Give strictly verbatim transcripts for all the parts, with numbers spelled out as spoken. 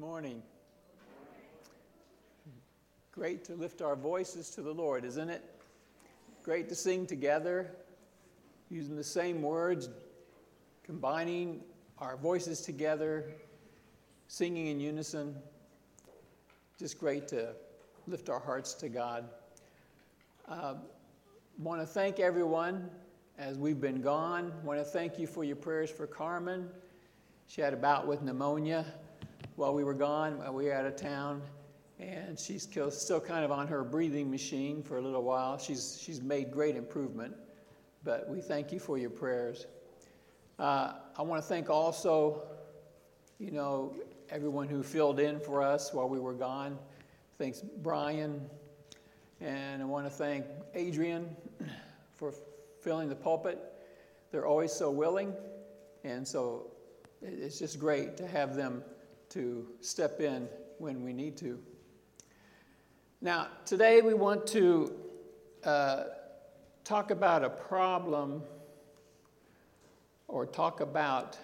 Good morning. Great to lift our voices to the Lord, isn't it? Great to sing together, using the same words, combining our voices together, singing in unison. Just great to lift our hearts to God. I uh, want to thank everyone as we've been gone. I want to thank you for your prayers for Carmen. She had a bout with pneumonia while we were gone, while we were out of town. And she's still kind of on her breathing machine for a little while. She's she's made great improvement, but we thank you for your prayers. Uh, I want to thank also, you know, everyone who filled in for us while we were gone. Thanks, Brian. And I want to thank Adrian for filling the pulpit. They're always so willing, and so it's just great to have them to step in when we need to. Now, today we want to uh, talk about a problem, or talk about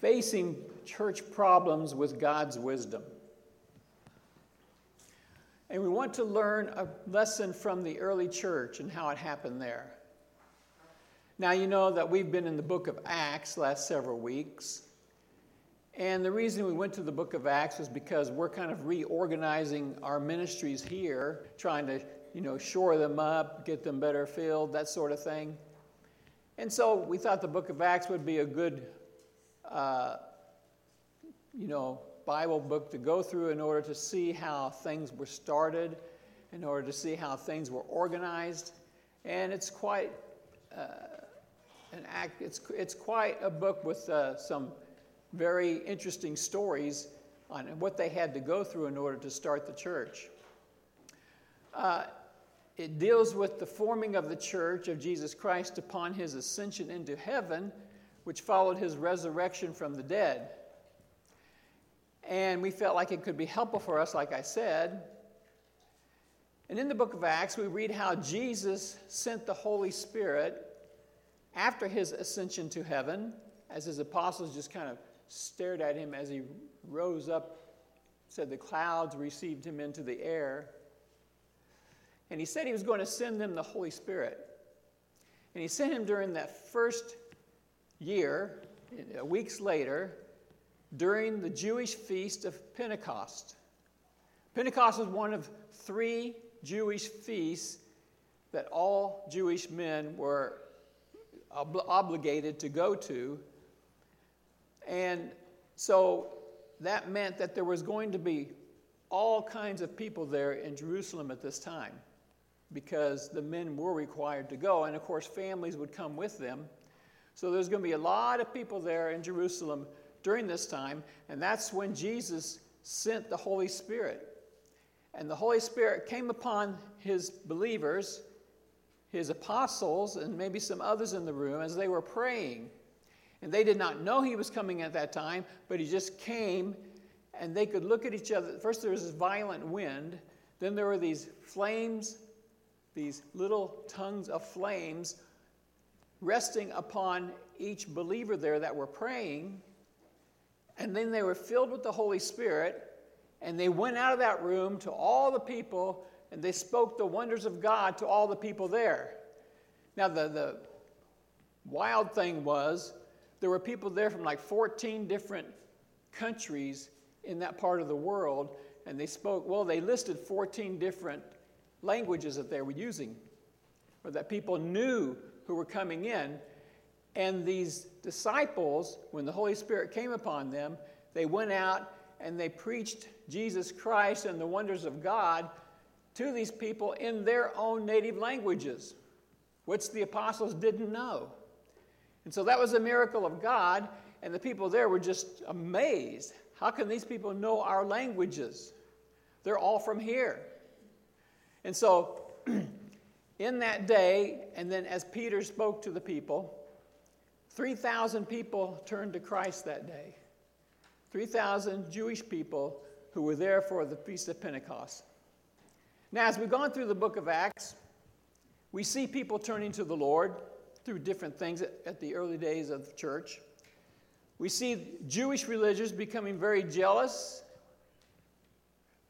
facing church problems with God's wisdom. And we want to learn a lesson from the early church and how it happened there. Now, you know that we've been in the book of Acts the last several weeks. And the reason we went to the book of Acts was because we're kind of reorganizing our ministries here, trying to, you know, shore them up, get them better filled, that sort of thing. And so we thought the book of Acts would be a good, uh, you know, Bible book to go through in order to see how things were started, in order to see how things were organized. And it's quite uh, an act. It's it's quite a book with uh, some. very interesting stories on what they had to go through in order to start the church. Uh, it deals with the forming of the church of Jesus Christ upon his ascension into heaven, which followed his resurrection from the dead. And we felt like it could be helpful for us, like I said. And in the book of Acts, we read how Jesus sent the Holy Spirit after his ascension to heaven, as his apostles just kind of stared at him as he rose up, said the clouds received him into the air. And he said he was going to send them the Holy Spirit. And he sent him during that first year, weeks later, during the Jewish feast of Pentecost. Pentecost was one of three Jewish feasts that all Jewish men were ob- obligated to go to. And so that meant that there was going to be all kinds of people there in Jerusalem at this time, because the men were required to go. And, of course, families would come with them. So there's going to be a lot of people there in Jerusalem during this time. And that's when Jesus sent the Holy Spirit. And the Holy Spirit came upon his believers, his apostles, and maybe some others in the room as they were praying. And they did not know he was coming at that time, but he just came, and they could look at each other. First there was this violent wind. Then there were these flames, these little tongues of flames resting upon each believer there that were praying. And then they were filled with the Holy Spirit, and they went out of that room to all the people, and they spoke the wonders of God to all the people there. Now the, the wild thing was, there were people there from like fourteen different countries in that part of the world, and they spoke, well, they listed fourteen different languages that they were using, or that people knew who were coming in. And these disciples, when the Holy Spirit came upon them, they went out and they preached Jesus Christ and the wonders of God to these people in their own native languages, which the apostles didn't know. And so that was a miracle of God, and the people there were just amazed. How can these people know our languages? They're all from here. And so in that day, and then as Peter spoke to the people, three thousand people turned to Christ that day. three thousand Jewish people who were there for the Feast of Pentecost. Now, as we've gone through the book of Acts, we see people turning to the Lord through different things at the early days of the church. We see Jewish religions becoming very jealous,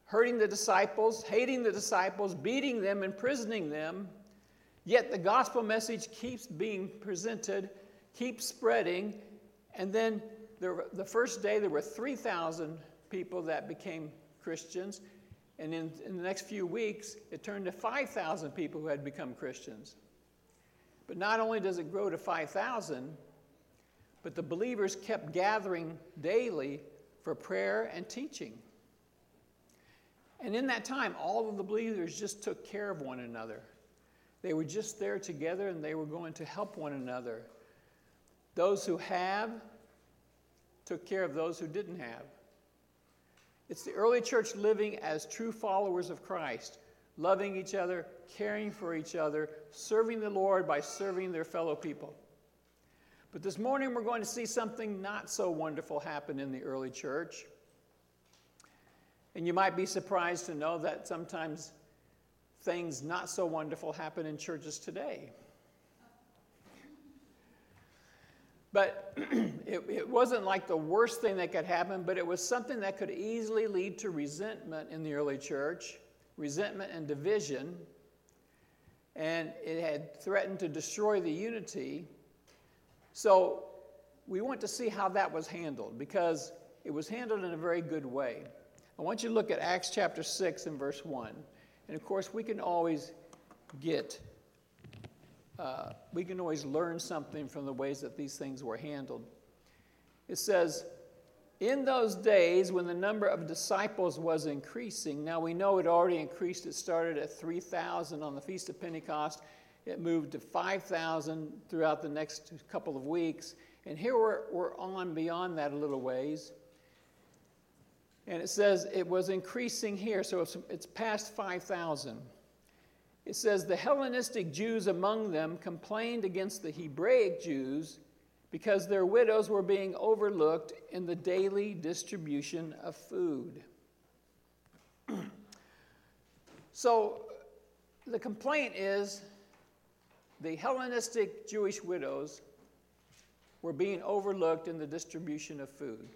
hurting the disciples, hating the disciples, beating them, imprisoning them. Yet the gospel message keeps being presented, keeps spreading. And then there, the first day there were three thousand people that became Christians. And in, in the next few weeks, it turned to five thousand people who had become Christians. But not only does it grow to five thousand, but the believers kept gathering daily for prayer and teaching. And in that time, all of the believers just took care of one another. They were just there together, and they were going to help one another. Those who have took care of those who didn't have. It's the early church living as true followers of Christ, loving each other, caring for each other, serving the Lord by serving their fellow people. But this morning we're going to see something not so wonderful happen in the early church. And you might be surprised to know that sometimes things not so wonderful happen in churches today. But it, it wasn't like the worst thing that could happen, but it was something that could easily lead to resentment in the early church, resentment and division. And it had threatened to destroy the unity. So we want to see how that was handled, because it was handled in a very good way. I want you to look at Acts chapter six and verse one. And of course, we can always get... Uh, we can always learn something from the ways that these things were handled. It says, in those days when the number of disciples was increasing, now we know it already increased. It started at three thousand on the Feast of Pentecost. It moved to five thousand throughout the next couple of weeks. And here we're, we're on beyond that a little ways. And it says it was increasing here, so it's, it's past five thousand. It says, the Hellenistic Jews among them complained against the Hebraic Jews because their widows were being overlooked in the daily distribution of food. So the complaint is the Hellenistic Jewish widows were being overlooked in the distribution of food.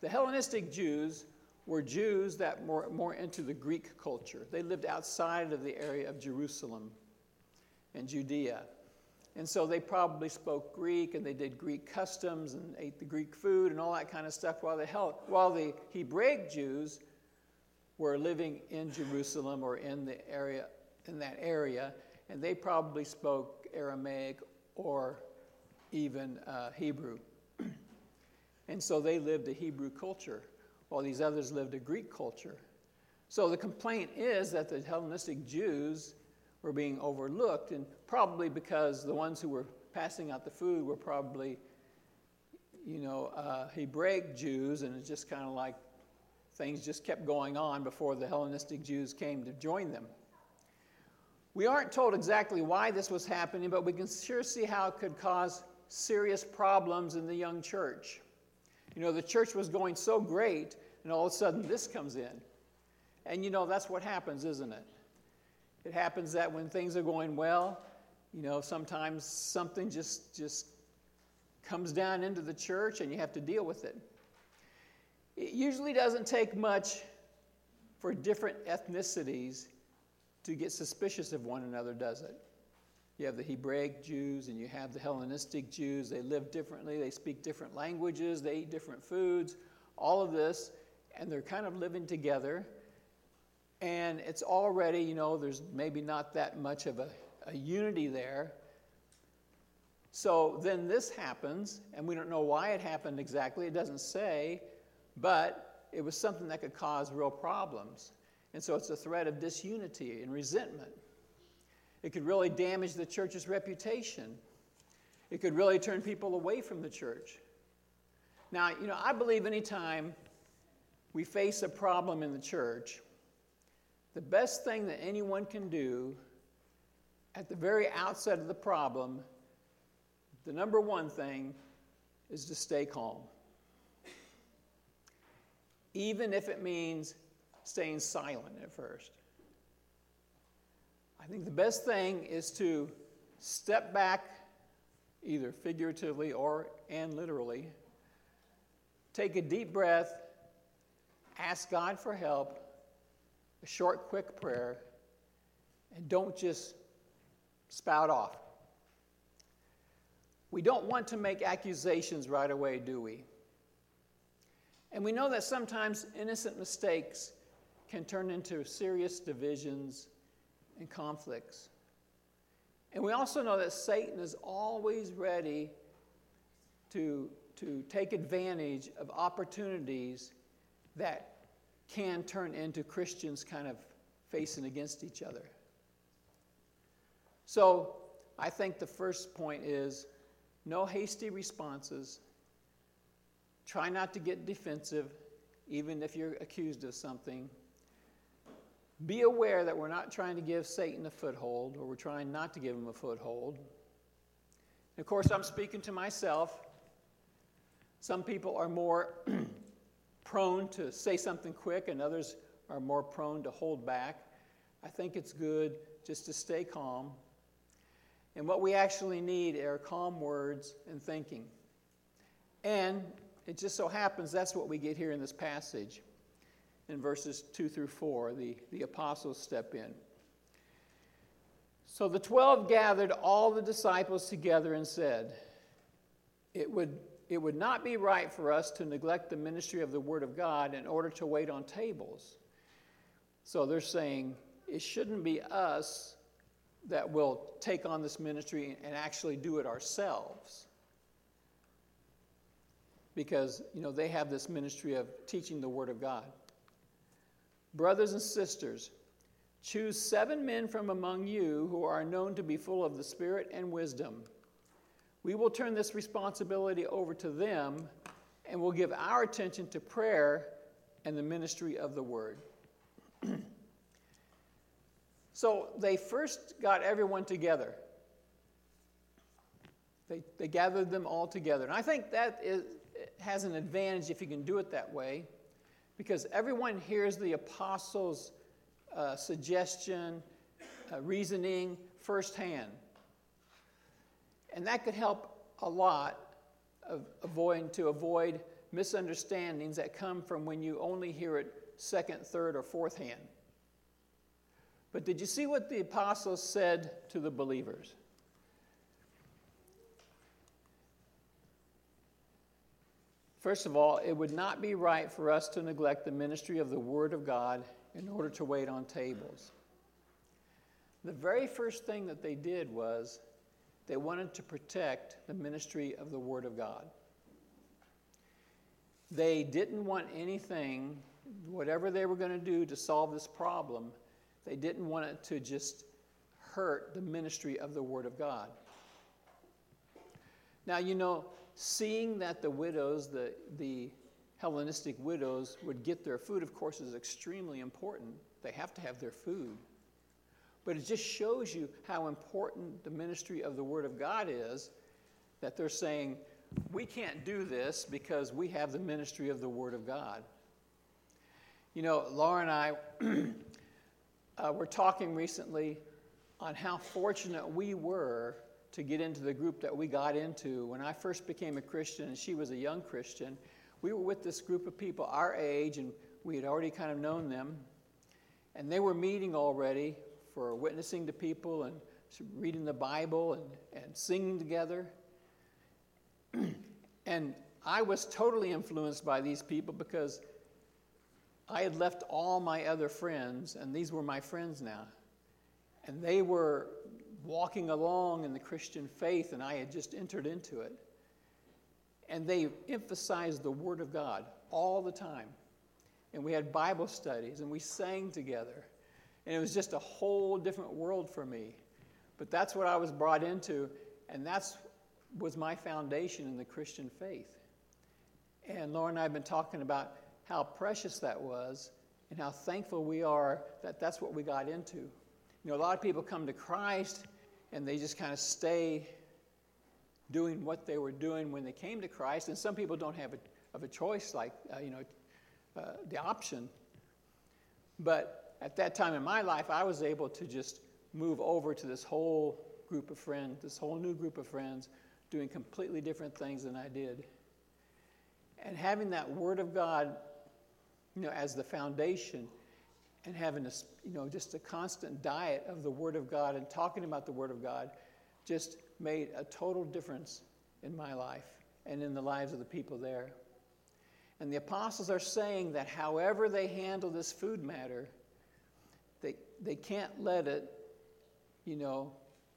The Hellenistic Jews were Jews that more, more into the Greek culture. They lived outside of the area of Jerusalem and Judea. And so they probably spoke Greek, and they did Greek customs and ate the Greek food and all that kind of stuff, while the, Hel- while the Hebraic Jews were living in Jerusalem or in the area in that area, and they probably spoke Aramaic or even uh, Hebrew. And so they lived a Hebrew culture, while these others lived a Greek culture. So the complaint is that the Hellenistic Jews were being overlooked, and probably because the ones who were passing out the food were probably, you know, uh, Hebraic Jews, and it's just kind of like things just kept going on before the Hellenistic Jews came to join them. We aren't told exactly why this was happening, but we can sure see how it could cause serious problems in the young church. You know, the church was going so great, and all of a sudden this comes in. And, you know, that's what happens, isn't it? It happens that when things are going well, you know, sometimes something just, just comes down into the church, and you have to deal with it. It usually doesn't take much for different ethnicities to get suspicious of one another, does it? You have the Hebraic Jews, and you have the Hellenistic Jews. They live differently. They speak different languages. They eat different foods, all of this. And they're kind of living together. And it's already, you know, there's maybe not that much of a, a unity there. So then this happens, and we don't know why it happened exactly. It doesn't say, but it was something that could cause real problems. And so it's a threat of disunity and resentment. It could really damage the church's reputation. It could really turn people away from the church. Now, you know, I believe any time we face a problem in the church, the best thing that anyone can do at the very outset of the problem, the number one thing, is to stay calm. Even if it means staying silent at first. I think the best thing is to step back either figuratively or and literally. Take a deep breath, ask God for help, a short, quick prayer, and don't just spout off. We don't want to make accusations right away, do we? And we know that sometimes innocent mistakes can turn into serious divisions and conflicts. And we also know that Satan is always ready to, to take advantage of opportunities that can turn into Christians kind of facing against each other. So I think the first point is no hasty responses. Try not to get defensive, even if you're accused of something. Be aware that we're not trying to give Satan a foothold, or we're trying not to give him a foothold. And of course, I'm speaking to myself. Some people are more prone to say something quick, and others are more prone to hold back. I think it's good just to stay calm. And what we actually need are calm words and thinking. And it just so happens that's what we get here in this passage. In verses two through four, the, the apostles step in. So the twelve gathered all the disciples together and said, It would, it would not be right for us to neglect the ministry of the Word of God in order to wait on tables. So they're saying, it shouldn't be us that will take on this ministry and actually do it ourselves. Because, you know, they have this ministry of teaching the Word of God. Brothers and sisters, choose seven men from among you who are known to be full of the Spirit and wisdom. We will turn this responsibility over to them, and we'll give our attention to prayer and the ministry of the Word. So they first got everyone together. They, they gathered them all together. And I think that is, has an advantage if you can do it that way. Because everyone hears the apostles' uh, suggestion, uh, reasoning firsthand. And that could help a lot of avoid, to avoid misunderstandings that come from when you only hear it second, third, or fourth hand. But did you see what the apostles said to the believers? First of all, it would not be right for us to neglect the ministry of the Word of God in order to wait on tables. The very first thing that they did was they wanted to protect the ministry of the Word of God. They didn't want anything, whatever they were going to do to solve this problem, they didn't want it to just hurt the ministry of the Word of God. Now, you know, seeing that the widows, the, the Hellenistic widows, would get their food, of course, is extremely important. They have to have their food. But it just shows you how important the ministry of the Word of God is, that they're saying, we can't do this because we have the ministry of the Word of God. You know, Laura and I uh, were talking recently on how fortunate we were to get into the group that we got into. When I first became a Christian and she was a young Christian, we were with this group of people our age, and we had already kind of known them. And they were meeting already for witnessing to people and reading the Bible and, and singing together. And I was totally influenced by these people because I had left all my other friends, and these were my friends now. And they were walking along in the Christian faith, and I had just entered into it. And they emphasized the Word of God all the time. And we had Bible studies, and we sang together. And it was just a whole different world for me. But that's what I was brought into, and that's was my foundation in the Christian faith. And Laura and I have been talking about how precious that was and how thankful we are that that's what we got into. You know, a lot of people come to Christ, and they just kind of stay doing what they were doing when they came to Christ. And some people don't have a, of a choice, like, uh, you know, uh, the option. But at that time in my life, I was able to just move over to this whole group of friends, this whole new group of friends doing completely different things than I did. And having that Word of God, you know, as the foundation, and having a, you know, just a constant diet of the Word of God and talking about the Word of God just made a total difference in my life and in the lives of the people there. And the apostles are saying that however they handle this food matter, they they can't let it, you know,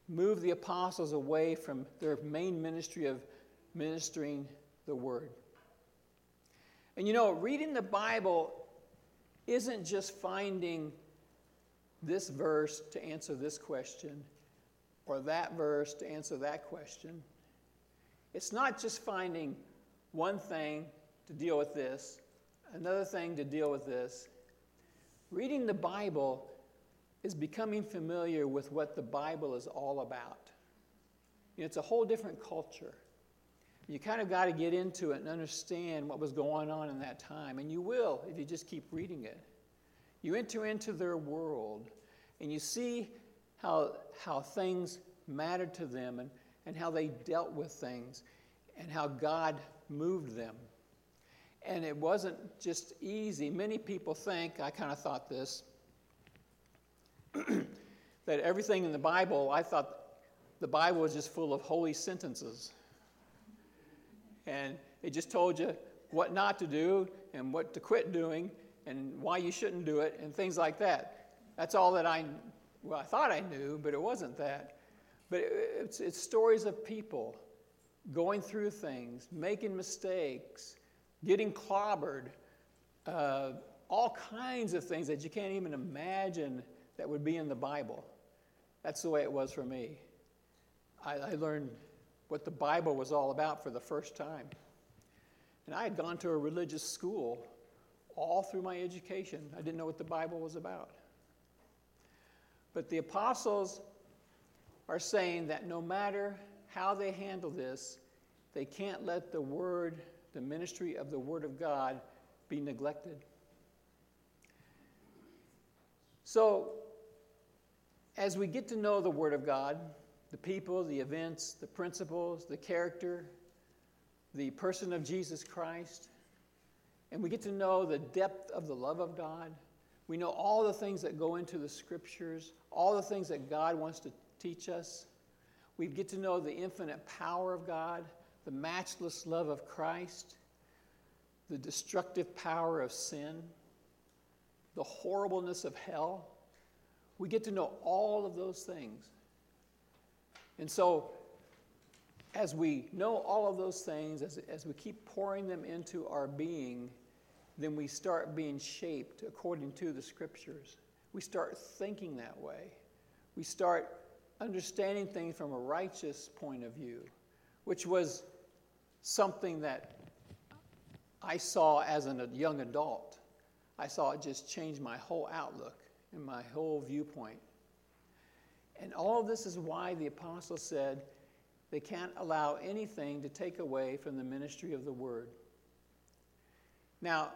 move the apostles away from their main ministry of ministering the Word. And you know, reading the Bible isn't just finding this verse to answer this question or that verse to answer that question. It's not just finding one thing to deal with this, another thing to deal with this. Reading the Bible is becoming familiar with what the Bible is all about. You know, it's a whole different culture. You kind of got to get into it and understand what was going on in that time. And you will if you just keep reading it. You enter into their world and you see how how things mattered to them and, and how they dealt with things and how God moved them. And it wasn't just easy. Many people think, I kind of thought this, that everything in the Bible, I thought the Bible was just full of holy sentences. And it just told you what not to do and what to quit doing and why you shouldn't do it and things like that. That's all that I, well, I thought I knew, but it wasn't that. But it's, it's stories of people going through things, making mistakes, getting clobbered, uh, all kinds of things that you can't even imagine that would be in the Bible. That's the way it was for me. I, I learned what the Bible was all about for the first time. And I had gone to a religious school all through my education. I didn't know what the Bible was about. But the apostles are saying that no matter how they handle this, they can't let the word, the ministry of the Word of God, be neglected. So, as we get to know the Word of God, the people, the events, the principles, the character, the person of Jesus Christ. And we get to know the depth of the love of God. We know all the things that go into the Scriptures, all the things that God wants to teach us. We get to know the infinite power of God, the matchless love of Christ, the destructive power of sin, the horribleness of hell. We get to know all of those things. And so, as we know all of those things, as, as we keep pouring them into our being, then we start being shaped according to the Scriptures. We start thinking that way. We start understanding things from a righteous point of view, which was something that I saw as a young adult. I saw it just change my whole outlook and my whole viewpoint. And all of this is why the apostles said they can't allow anything to take away from the ministry of the Word. Now,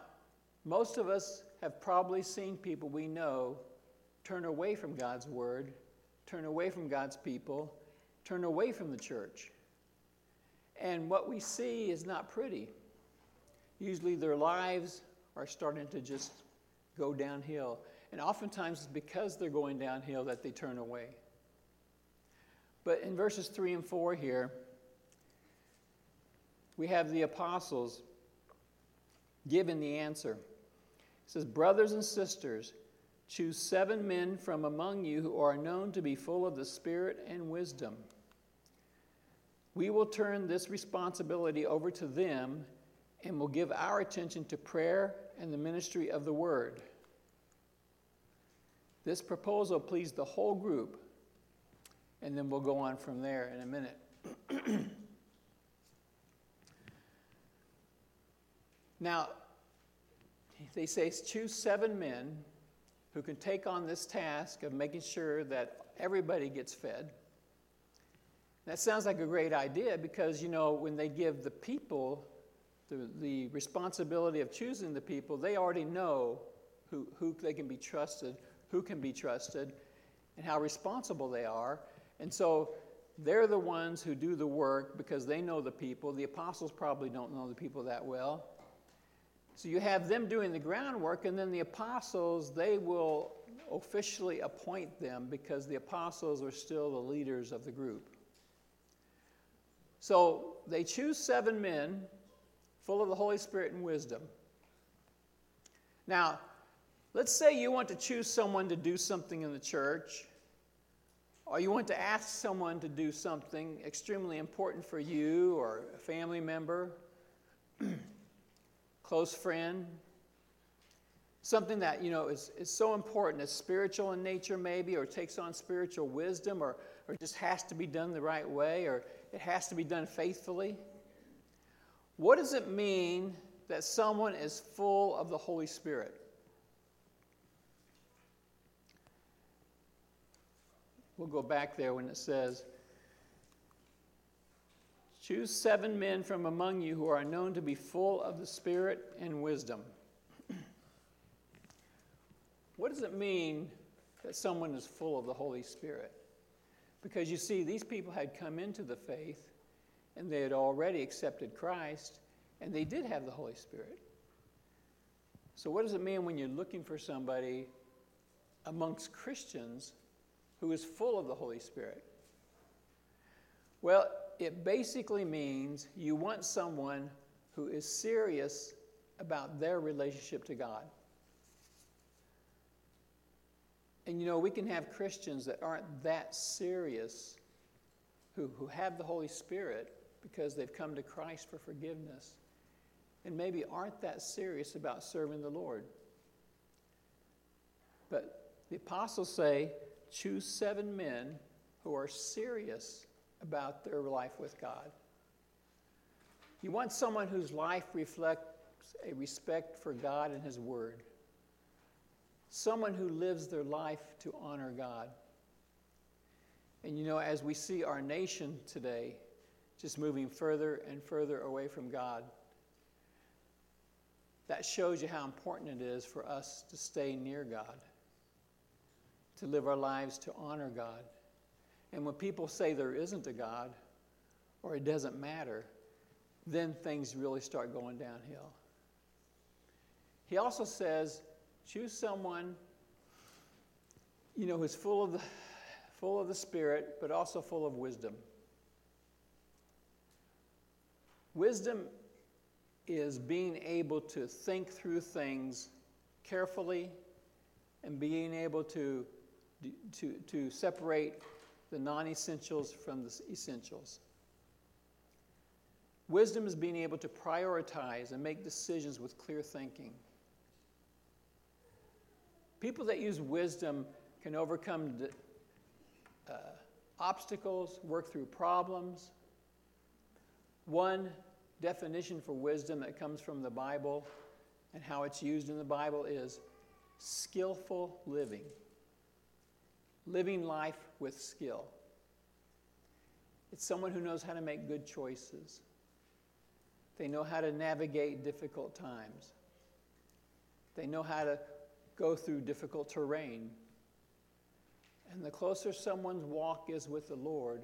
most of us have probably seen people we know turn away from God's Word, turn away from God's people, turn away from the church. And what we see is not pretty. Usually their lives are starting to just go downhill. And oftentimes it's because they're going downhill that they turn away. But in verses three and four here, we have the apostles giving the answer. It says, "Brothers and sisters, choose seven men from among you who are known to be full of the Spirit and wisdom. We will turn this responsibility over to them and will give our attention to prayer and the ministry of the Word. This proposal pleased the whole group," and then we'll go on from there in a minute. Now, they say, choose seven men who can take on this task of making sure that everybody gets fed. That sounds like a great idea because, you know, when they give the people the, the responsibility of choosing the people, they already know who, who they can be trusted, who can be trusted, and how responsible they are. And so They're the ones who do the work because they know the people. The apostles probably don't know the people that well. So you have them doing the groundwork, and then the apostles, they will officially appoint them because the apostles are still the leaders of the group. So they choose seven men full of the Holy Spirit and wisdom. Now, let's say you want to choose someone to do something in the church, or you want to ask someone to do something extremely important for you or a family member, close friend, something that, you know, is, is so important, is spiritual in nature maybe, or takes on spiritual wisdom, or, or just has to be done the right way, or it has to be done faithfully. What does it mean that someone is full of the Holy Spirit? We'll go back there when it says, choose seven men from among you who are known to be full of the Spirit and wisdom. What does it mean that someone is full of the Holy Spirit? Because you see, these people had come into the faith, and they had already accepted Christ, and they did have the Holy Spirit. So what does it mean when you're looking for somebody amongst Christians who is full of the Holy Spirit? Well, it basically means you want someone who is serious about their relationship to God. And you know, we can have Christians that aren't that serious, who, who have the Holy Spirit because they've come to Christ for forgiveness, and maybe aren't that serious about serving the Lord. But the apostles say, choose seven men who are serious about their life with God. You want someone whose life reflects a respect for God and His Word. Someone who lives their life to honor God. And you know, as we see our nation today just moving further and further away from God, that shows you how important it is for us to stay near God, to live our lives to honor God. And when people say there isn't a God, or it doesn't matter, then things really start going downhill. He also says, choose someone, you know, who's full of the, full of the Spirit, but also full of wisdom. Wisdom is being able to think through things carefully and being able to To, to separate the non-essentials from the essentials. Wisdom is being able to prioritize and make decisions with clear thinking. People that use wisdom can overcome uh, obstacles, work through problems. One definition for wisdom that comes from the Bible and how it's used in the Bible is skillful living. Living life with skill. It's someone who knows how to make good choices. They know how to navigate difficult times. They know how to go through difficult terrain. And the closer someone's walk is with the Lord,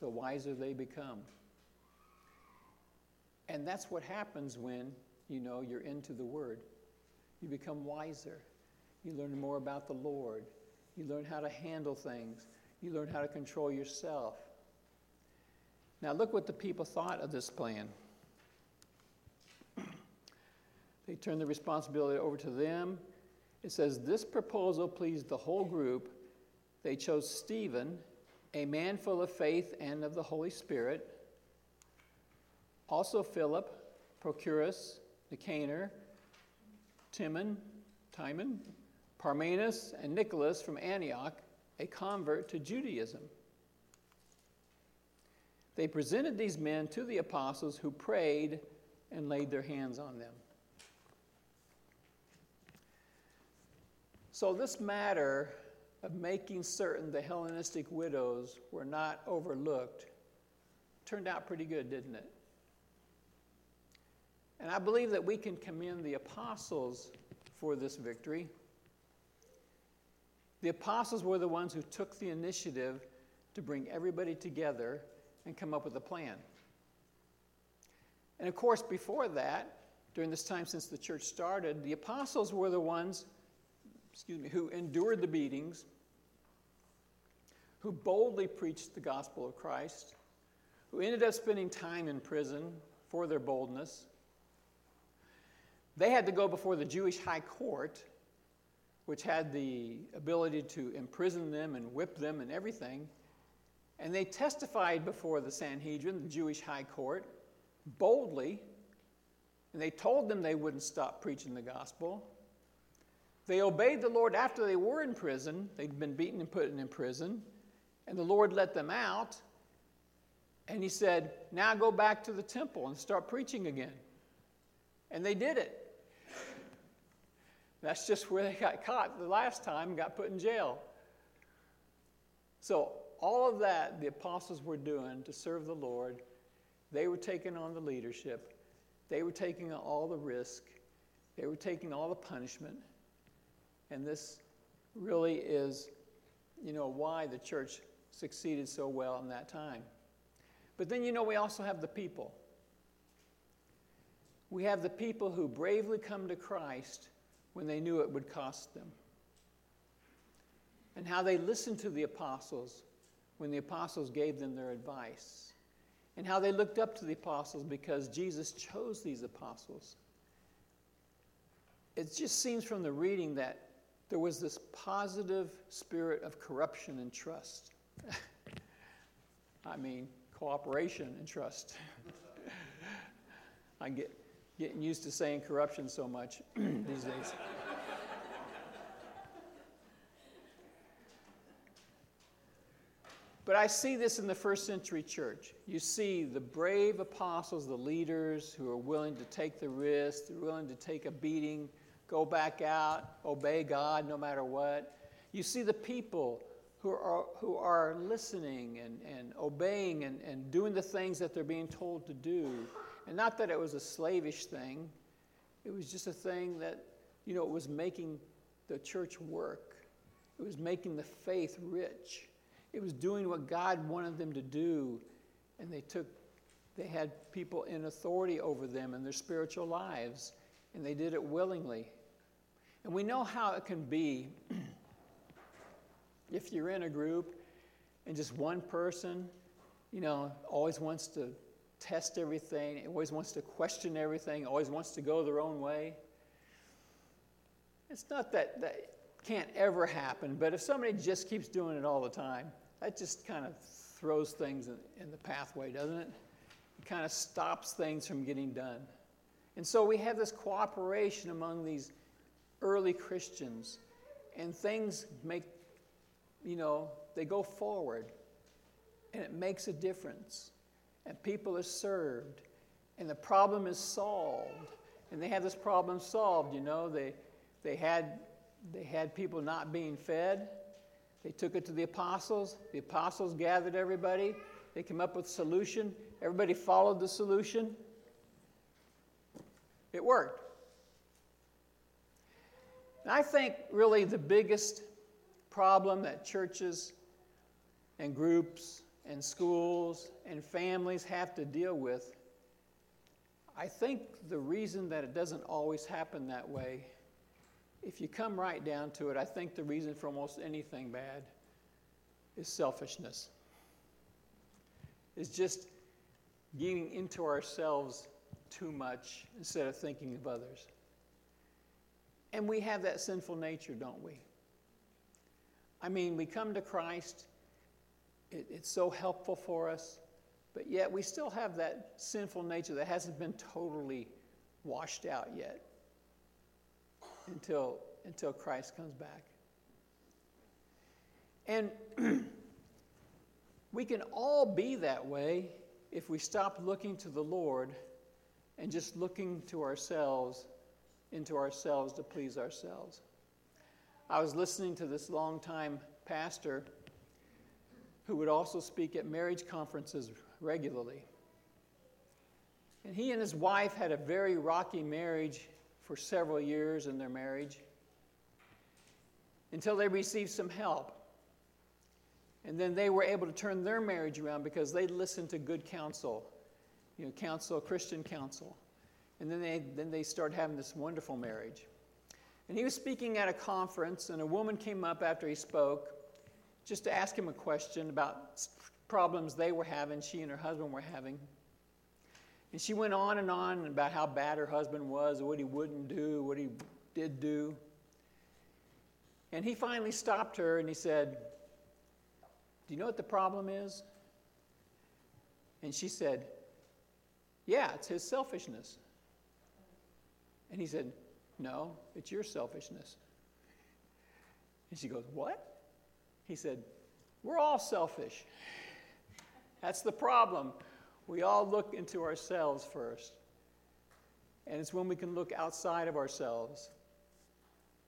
the wiser they become. And that's what happens when, you know, you're into the Word. You become wiser. You learn more about the Lord. You learn how to handle things. You learn how to control yourself. Now look what the people thought of this plan. They turned the responsibility over to them. It says, this proposal pleased the whole group. They chose Stephen, a man full of faith and of the Holy Spirit. Also Philip, Prochorus, Nicanor, Timon, Timon, Parmenas, and Nicholas from Antioch, a convert to Judaism. They presented these men to the apostles, who prayed and laid their hands on them. So this matter of making certain the Hellenistic widows were not overlooked turned out pretty good, didn't it? And I believe that we can commend the apostles for this victory. The apostles were the ones who took the initiative to bring everybody together and come up with a plan. And of course, before that, during this time since the church started, the apostles were the ones, excuse me, who endured the beatings, who boldly preached the gospel of Christ, who ended up spending time in prison for their boldness. They had to go before the Jewish high court, which had the ability to imprison them and whip them and everything. And they testified before the Sanhedrin, the Jewish high court, boldly, and they told them they wouldn't stop preaching the gospel. They obeyed the Lord after they were in prison. They'd been beaten and put in prison, and the Lord let them out, and he said, now go back to the temple and start preaching again. And they did it. That's just where they got caught the last time and got put in jail. So all of that the apostles were doing to serve the Lord. They were taking on the leadership. They were taking on all the risk. They were taking all the punishment. And this really is, you know, why the church succeeded so well in that time. But then, you know, we also have the people. We have the people who bravely come to Christ when they knew it would cost them. And how they listened to the apostles when the apostles gave them their advice. And how they looked up to the apostles because Jesus chose these apostles. It just seems from the reading that there was this positive spirit of corruption and trust. I mean, cooperation and trust. I get getting used to saying corruption so much these days. But I see this in the first century church. You see the brave apostles, the leaders who are willing to take the risk, they're willing to take a beating, go back out, obey God no matter what. You see the people who are who are listening and, and obeying and, and doing the things that they're being told to do. And not that it was a slavish thing. It was just a thing that, you know, it was making the church work. It was making the faith rich. It was doing what God wanted them to do, and they took, they had people in authority over them and their spiritual lives, and they did it willingly. And we know how it can be if you're in a group and just one person, you know, always wants to test everything, always wants to question everything, always wants to go their own way. It's not that that can't ever happen, but if somebody just keeps doing it all the time, that just kind of throws things in, in the pathway, doesn't it? It kind of stops things from getting done. And so we have this cooperation among these early Christians, and things make, you know, they go forward, and it makes a difference, and people are served, and the problem is solved, and they have this problem solved, you know, they they had... They had people not being fed. They took it to the apostles. The apostles gathered everybody. They came up with a solution. Everybody followed the solution. It worked. And I think really the biggest problem that churches and groups and schools and families have to deal with, I think the reason that it doesn't always happen that way, if you come right down to it, I think the reason for almost anything bad is selfishness. It's just getting into ourselves too much instead of thinking of others. And we have that sinful nature, don't we? I mean, we come to Christ, it, it's so helpful for us, but yet we still have that sinful nature that hasn't been totally washed out yet. Until until Christ comes back. And we can all be that way if we stop looking to the Lord and just looking to ourselves, into ourselves to please ourselves. I was listening to this longtime pastor who would also speak at marriage conferences regularly. And he and his wife had a very rocky marriage for several years in their marriage, until they received some help. And then they were able to turn their marriage around because they listened to good counsel, you know, counsel, Christian counsel. And then they then they started having this wonderful marriage. And he was speaking at a conference, and a woman came up after he spoke just to ask him a question about problems they were having, she and her husband were having. And she went on and on about how bad her husband was, what he wouldn't do, what he did do. And he finally stopped her and he said, "Do you know what the problem is?" And she said, "Yeah, it's his selfishness." And he said, "No, it's your selfishness." And she goes, "What?" He said, "We're all selfish. That's the problem. We all look into ourselves first. And it's when we can look outside of ourselves.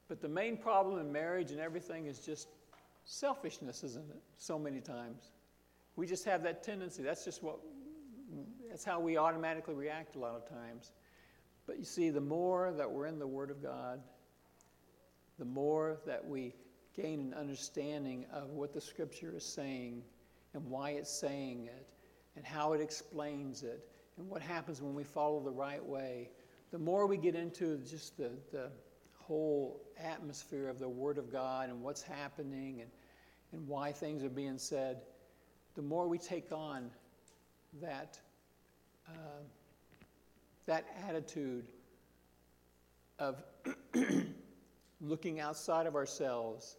But the main problem in marriage and everything is just selfishness, isn't it? So many times. We just have that tendency. That's just what, that's how we automatically react a lot of times. But you see, the more that we're in the Word of God, the more that we gain an understanding of what the Scripture is saying and why it's saying it and how it explains it and what happens when we follow the right way, the more we get into just the, the whole atmosphere of the Word of God and what's happening and, and why things are being said, the more we take on that uh, that attitude of looking outside of ourselves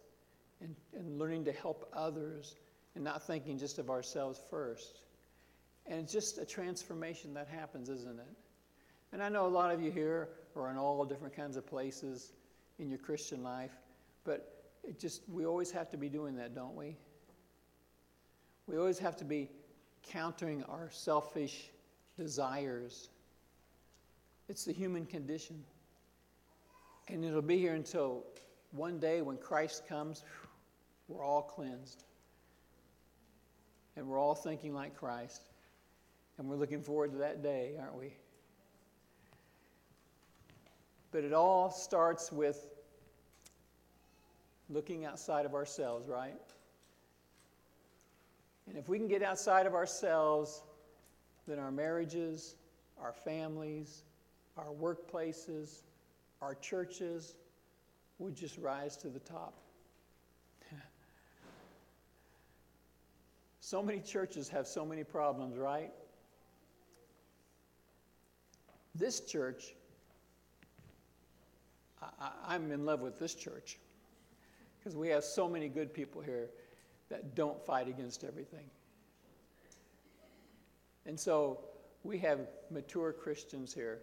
and, and learning to help others and not thinking just of ourselves first. And it's just a transformation that happens, isn't it? And I know a lot of you here are in all different kinds of places in your Christian life, but it just, we always have to be doing that, don't we? We always have to be countering our selfish desires. It's the human condition. And it'll be here until one day when Christ comes, we're all cleansed. And we're all thinking like Christ. And we're looking forward to that day, aren't we? But it all starts with looking outside of ourselves, right? And if we can get outside of ourselves, then our marriages, our families, our workplaces, our churches would just rise to the top. So many churches have so many problems, right? This church, I, I'm in love with this church because we have so many good people here that don't fight against everything. And so we have mature Christians here.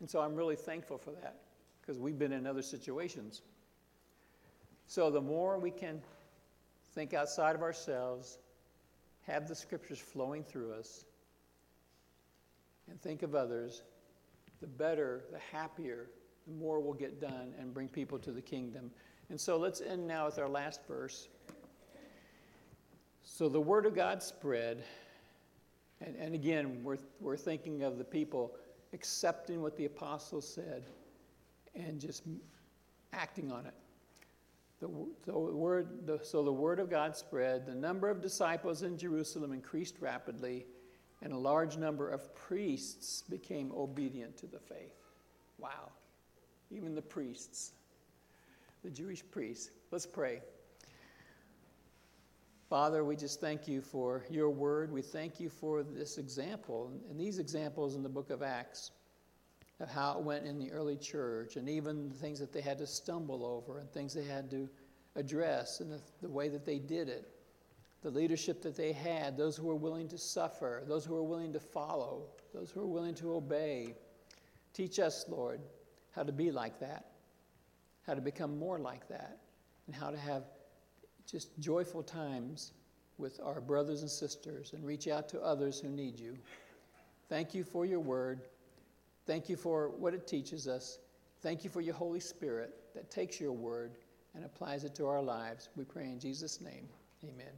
And so I'm really thankful for that because we've been in other situations. So the more we can think outside of ourselves, have the Scriptures flowing through us, and think of others, the better, the happier, the more we'll get done and bring people to the kingdom. And so let's end now with our last verse. So the word of God spread, and, and again, we're, we're thinking of the people accepting what the apostles said and just acting on it. The, the word, the, so the word of God spread. The number of disciples in Jerusalem increased rapidly, and a large number of priests became obedient to the faith. Wow. Even the priests, the Jewish priests. Let's pray. Father, we just thank you for your word. We thank you for this example and these examples in the book of Acts of how it went in the early church and even the things that they had to stumble over and things they had to address and the, the way that they did it, the leadership that they had, those who were willing to suffer, those who were willing to follow, those who were willing to obey. Teach us, Lord, how to be like that, how to become more like that, and how to have just joyful times with our brothers and sisters and reach out to others who need you. Thank you for your word. Thank you for what it teaches us. Thank you for your Holy Spirit that takes your word and applies it to our lives. We pray in Jesus' name. Amen.